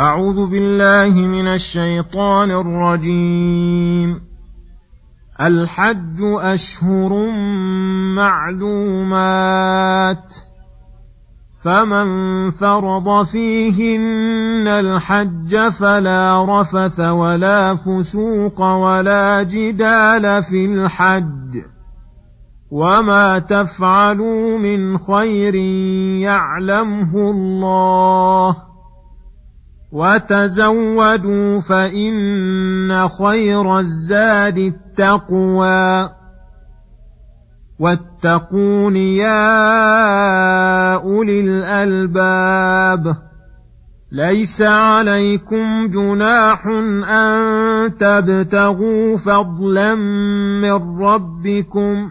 أعوذ بالله من الشيطان الرجيم. الحج أشهر معلومات، فمن فرض فيهن الحج فلا رفث ولا فسوق ولا جدال في الحج، وما تفعلوا من خير يعلمه الله، وتزودوا فإن خير الزاد التقوى، واتقون يا أولي الألباب. ليس عليكم جناح أن تبتغوا فضلا من ربكم،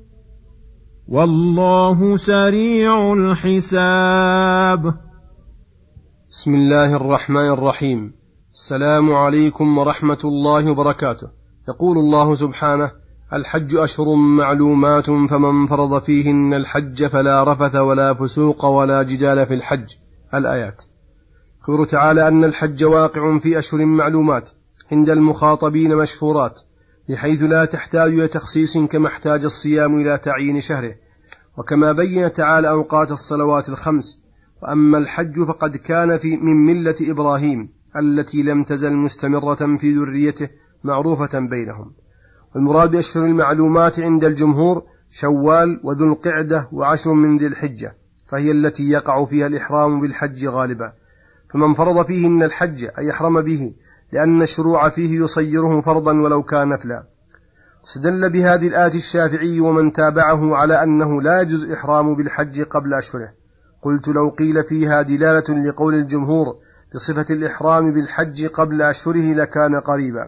والله سريع الحساب. بسم الله الرحمن الرحيم. السلام عليكم ورحمة الله وبركاته. يقول الله سبحانه: الحج أشهر معلومات فمن فرض فيهن الحج فلا رفث ولا فسوق ولا جدال في الحج. الآيات. خبر تعالى أن الحج واقع في أشهر معلومات عند المخاطبين مشهورات، بحيث لا تحتاج إلى تخصيص كما احتاج الصيام إلى تعيين شهره، وكما بين تعالى أوقات الصلوات الخمس. وأما الحج فقد كان من ملة إبراهيم التي لم تزل مستمرة في ذريته معروفة بينهم. والمراد بأشهر المعلومات عند الجمهور شوال وذو القعدة وعشر من ذي الحجة، فهي التي يقع فيها الإحرام بالحج غالبا. فمن فرض فيهن الحج أي أحرم به، لأن الشروع فيه يصيره فرضا ولو كان نفلا. استدل بهذه الآية الشافعي ومن تابعه على أنه لا يجوز إحرام بالحج قبل أشهره. قلت: لو قيل فيها دلالة لقول الجمهور بصفة الإحرام بالحج قبل أشهره لكان قريبا،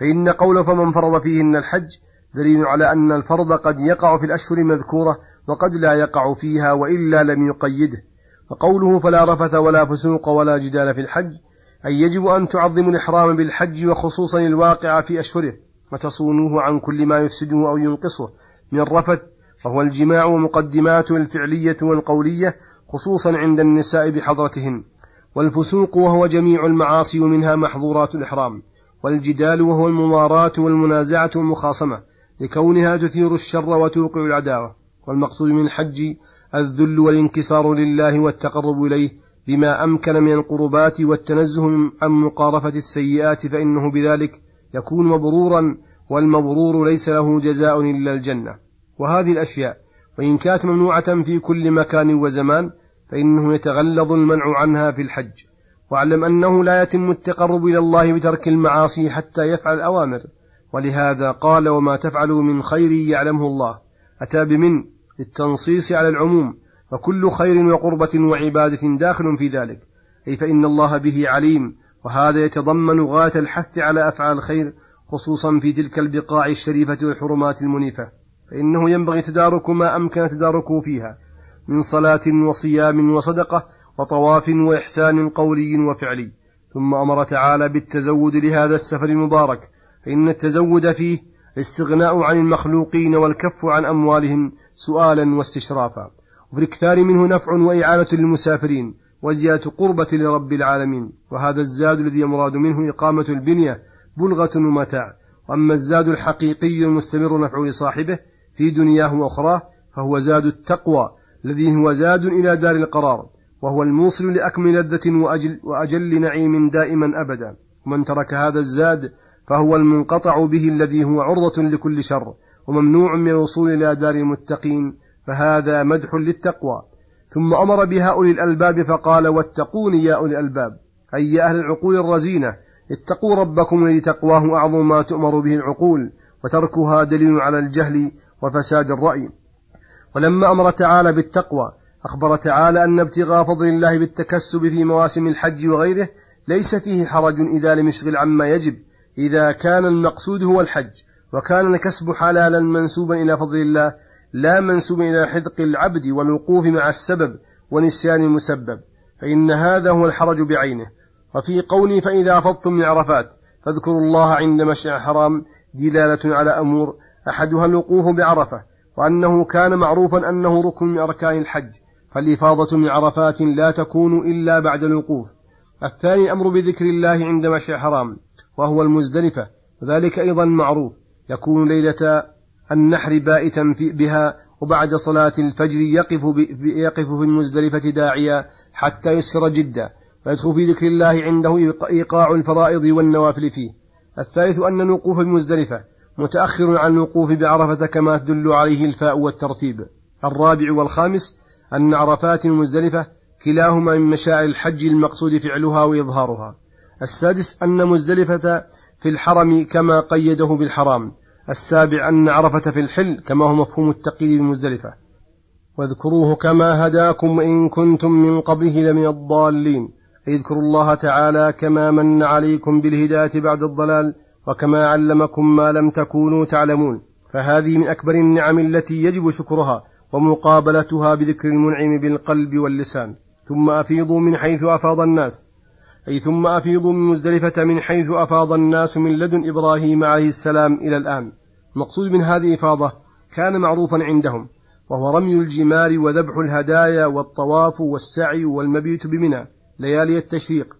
فإن قول فمن فرض فيهن الحج دليل على أن الفرض قد يقع في الأشهر المذكورة وقد لا يقع فيها، وإلا لم يقيده. فقوله فلا رفث ولا فسوق ولا جدال في الحج، أي يجب أن تعظموا الإحرام بالحج وخصوصا الواقع في أشهره، وتصونوه عن كل ما يفسده أو ينقصه من الرفث، فهو الجماع ومقدماته الفعلية والقولية خصوصا عند النساء بحضرتهن، والفسوق وهو جميع المعاصي ومنها محظورات الإحرام، والجدال وهو المماراة والمنازعة والمخاصمة لكونها تثير الشر وتوقع العداوة. والمقصود من الحج الذل والانكسار لله والتقرب إليه بما أمكن من القربات والتنزه عن مقارفة السيئات، فإنه بذلك يكون مبرورا، والمبرور ليس له جزاء إلا الجنة. وهذه الأشياء وإن كانت ممنوعة في كل مكان وزمان، فإنه يتغلظ المنع عنها في الحج. واعلم أنه لا يتم التقرب إلى الله بترك المعاصي حتى يفعل أوامر، ولهذا قال: وما تفعلوا من خير يعلمه الله. أتى بمن للتنصيص على العموم، وكل خير وقربة وعبادة داخل في ذلك، أي فإن الله به عليم. وهذا يتضمن غاية الحث على أفعال الخير خصوصا في تلك البقاع الشريفة والحرمات المنيفة، فإنه ينبغي تدارك ما أمكن تداركه فيها من صلاة وصيام وصدقة وطواف وإحسان قولي وفعلي. ثم أمر تعالى بالتزود لهذا السفر المبارك، فإن التزود فيه الاستغناء عن المخلوقين والكف عن أموالهم سؤالا واستشرافا، وفي الإكثار منه نفع وإعانة للمسافرين وزيادة قربة لرب العالمين. وهذا الزاد الذي يمراد منه إقامة البنية بلغة ومتاع، وأما الزاد الحقيقي المستمر نفع لصاحبه في دنياه وأخراه فهو زاد التقوى الذي هو زاد إلى دار القرار، وهو الموصل لأكمل لذة وأجل نعيم دائما أبدا. ومن ترك هذا الزاد فهو المنقطع به الذي هو عرضة لكل شر وممنوع من الوصول إلى دار المتقين، فهذا مدح للتقوى. ثم أمر بها أولي الألباب فقال: واتقون يا أولي الألباب، أي يا أهل العقول الرزينة، اتقوا ربكم الذي تقواه أعظم ما تؤمر به العقول، وتركها دليل على الجهل وفساد الرأي. ولما أمر تعالى بالتقوى أخبر تعالى أن ابتغاء فضل الله بالتكسب في مواسم الحج وغيره ليس فيه حرج إذا لم يشغل عما يجب، إذا كان المقصود هو الحج، وكان الكسب حلالا منسوبا إلى فضل الله لا منسوبا إلى حدق العبد والوقوف مع السبب ونسيان المسبب، فإن هذا هو الحرج بعينه. وفي قولي: فإذا أفضتم من عرفات فاذكروا الله عند مشعر الحرام دلالة على أمور، أحدها الوقوف بعرفة، وأنه كان معروفا أنه ركن من أركان الحج، فالإفاضة من عرفات لا تكون إلا بعد الوقوف. الثاني الأمر بذكر الله عند مشعر الحرام، وهو المزدلفة، وذلك أيضا معروف، يكون ليلة النحر بائتا بها، وبعد صلاة الفجر يقف في المزدلفة داعيا حتى يسفر جدا، ويدخل في ذكر الله عنده إيقاع الفرائض والنوافل فيه. الثالث أن الوقوف بمزدلفة متأخر عن الوقوف بعرفة كما تدل عليه الفاء والترتيب. الرابع والخامس أن عرفات المزدلفة كلاهما من مشاعر الحج المقصود فعلها وإظهارها. السادس أن مزدلفة في الحرم كما قيده بالحرام. السابع أن عرفة في الحل كما هو مفهوم التقييد بمزدلفة: واذكروه كما هداكم إن كنتم من قبله لمن الضالين، أي اذكروا الله تعالى كما من عليكم بالهداية بعد الضلال، وكما علمكم ما لم تكونوا تعلمون. فهذه من أكبر النعم التي يجب شكرها ومقابلتها بذكر المنعم بالقلب واللسان. ثم أفيضوا من حيث أفاض الناس، أي ثم أفيضوا من مزدلفة من حيث أفاض الناس من لدن إبراهيم عليه السلام إلى الآن. مقصود من هذه الإفاضة كان معروفا عندهم، وهو رمي الجمار وذبح الهدايا والطواف والسعي والمبيت بمنى ليالي التشريق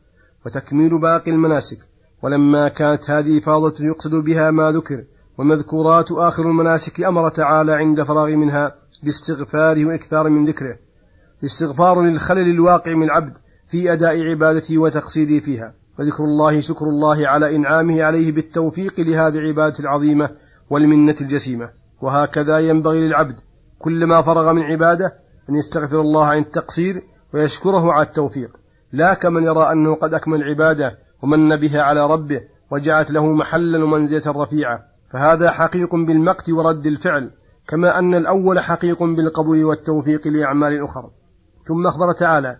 وتكميل باقي المناسك. ولما كانت هذه إفاضة يقصد بها ما ذكر ومذكورات آخر المناسك، أمر تعالى عند فراغ منها باستغفاره وإكثار من ذكره، استغفار للخلل الواقع من العبد في أداء عبادته وتقصيره فيها، وذكر الله شكر الله على إنعامه عليه بالتوفيق لهذه العبادة العظيمة والمنة الجسيمة. وهكذا ينبغي للعبد كلما فرغ من عبادة أن يستغفر الله عن التقصير ويشكره على التوفيق، لا كمن يرى أنه قد أكمل عبادة ومن بها على ربه وجعلت له محلا ومنزلة رفيعة، فهذا حقيق بالمقت ورد الفعل، كما أن الأول حقيق بالقبول والتوفيق لأعمال أخرى. ثم أخبر تعالى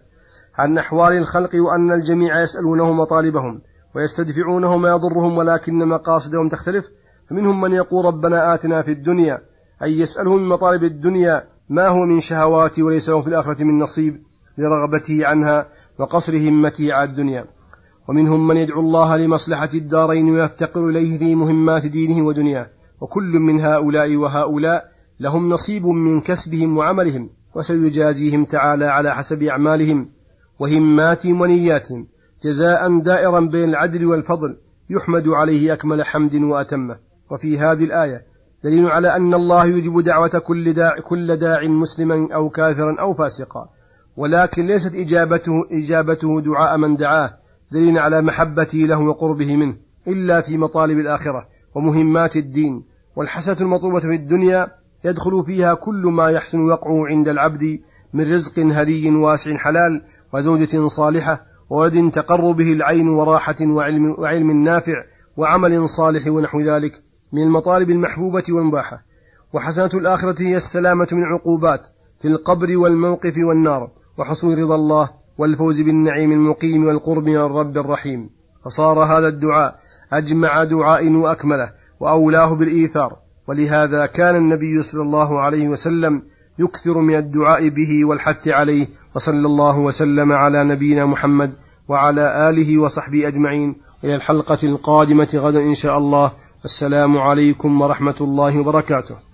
عن أحوال الخلق، وأن الجميع يسألونه مطالبهم ويستدفعونه ما يضرهم، ولكن مقاصدهم تختلف، فمنهم من يقول ربنا آتنا في الدنيا، أي يسأله من مطالب الدنيا ما هو من شهوات وليس له في الآخرة من نصيب لرغبته عنها وقصر همته على الدنيا. ومنهم من يدعو الله لمصلحة الدارين ويفتقر إليه في مهمات دينه ودنياه، وكل من هؤلاء وهؤلاء لهم نصيب من كسبهم وعملهم، وسيجازيهم تعالى على حسب أعمالهم وهماتهم ونياتهم جزاء دائرا بين العدل والفضل، يحمد عليه أكمل حمد وأتمه. وفي هذه الآية دليل على أن الله يجب دعوة كل داع مسلما أو كافرا أو فاسقا، ولكن ليست إجابته دعاء من دعاه دليل على محبته له وقربه منه، إلا في مطالب الآخرة ومهمات الدين. والحسنة المطلوبة في الدنيا يدخل فيها كل ما يحسن وقعه عند العبد من رزق هري واسع حلال، وزوجة صالحة، وولد تقر به العين، وراحة، وعلم نافع، وعمل صالح، ونحو ذلك من المطالب المحبوبة والمباحة. وحسنة الآخرة هي السلامة من عقوبات في القبر والموقف والنار، وحصول رضا الله والفوز بالنعيم المقيم والقرب من الرب الرحيم. فصار هذا الدعاء أجمع دعاء وأكمله وأولاه بالإيثار. ولهذا كان النبي صلى الله عليه وسلم يكثر من الدعاء به والحث عليه، وصلى الله وسلم على نبينا محمد وعلى آله وصحبه أجمعين. إلى الحلقة القادمة غدا إن شاء الله. السلام عليكم ورحمة الله وبركاته.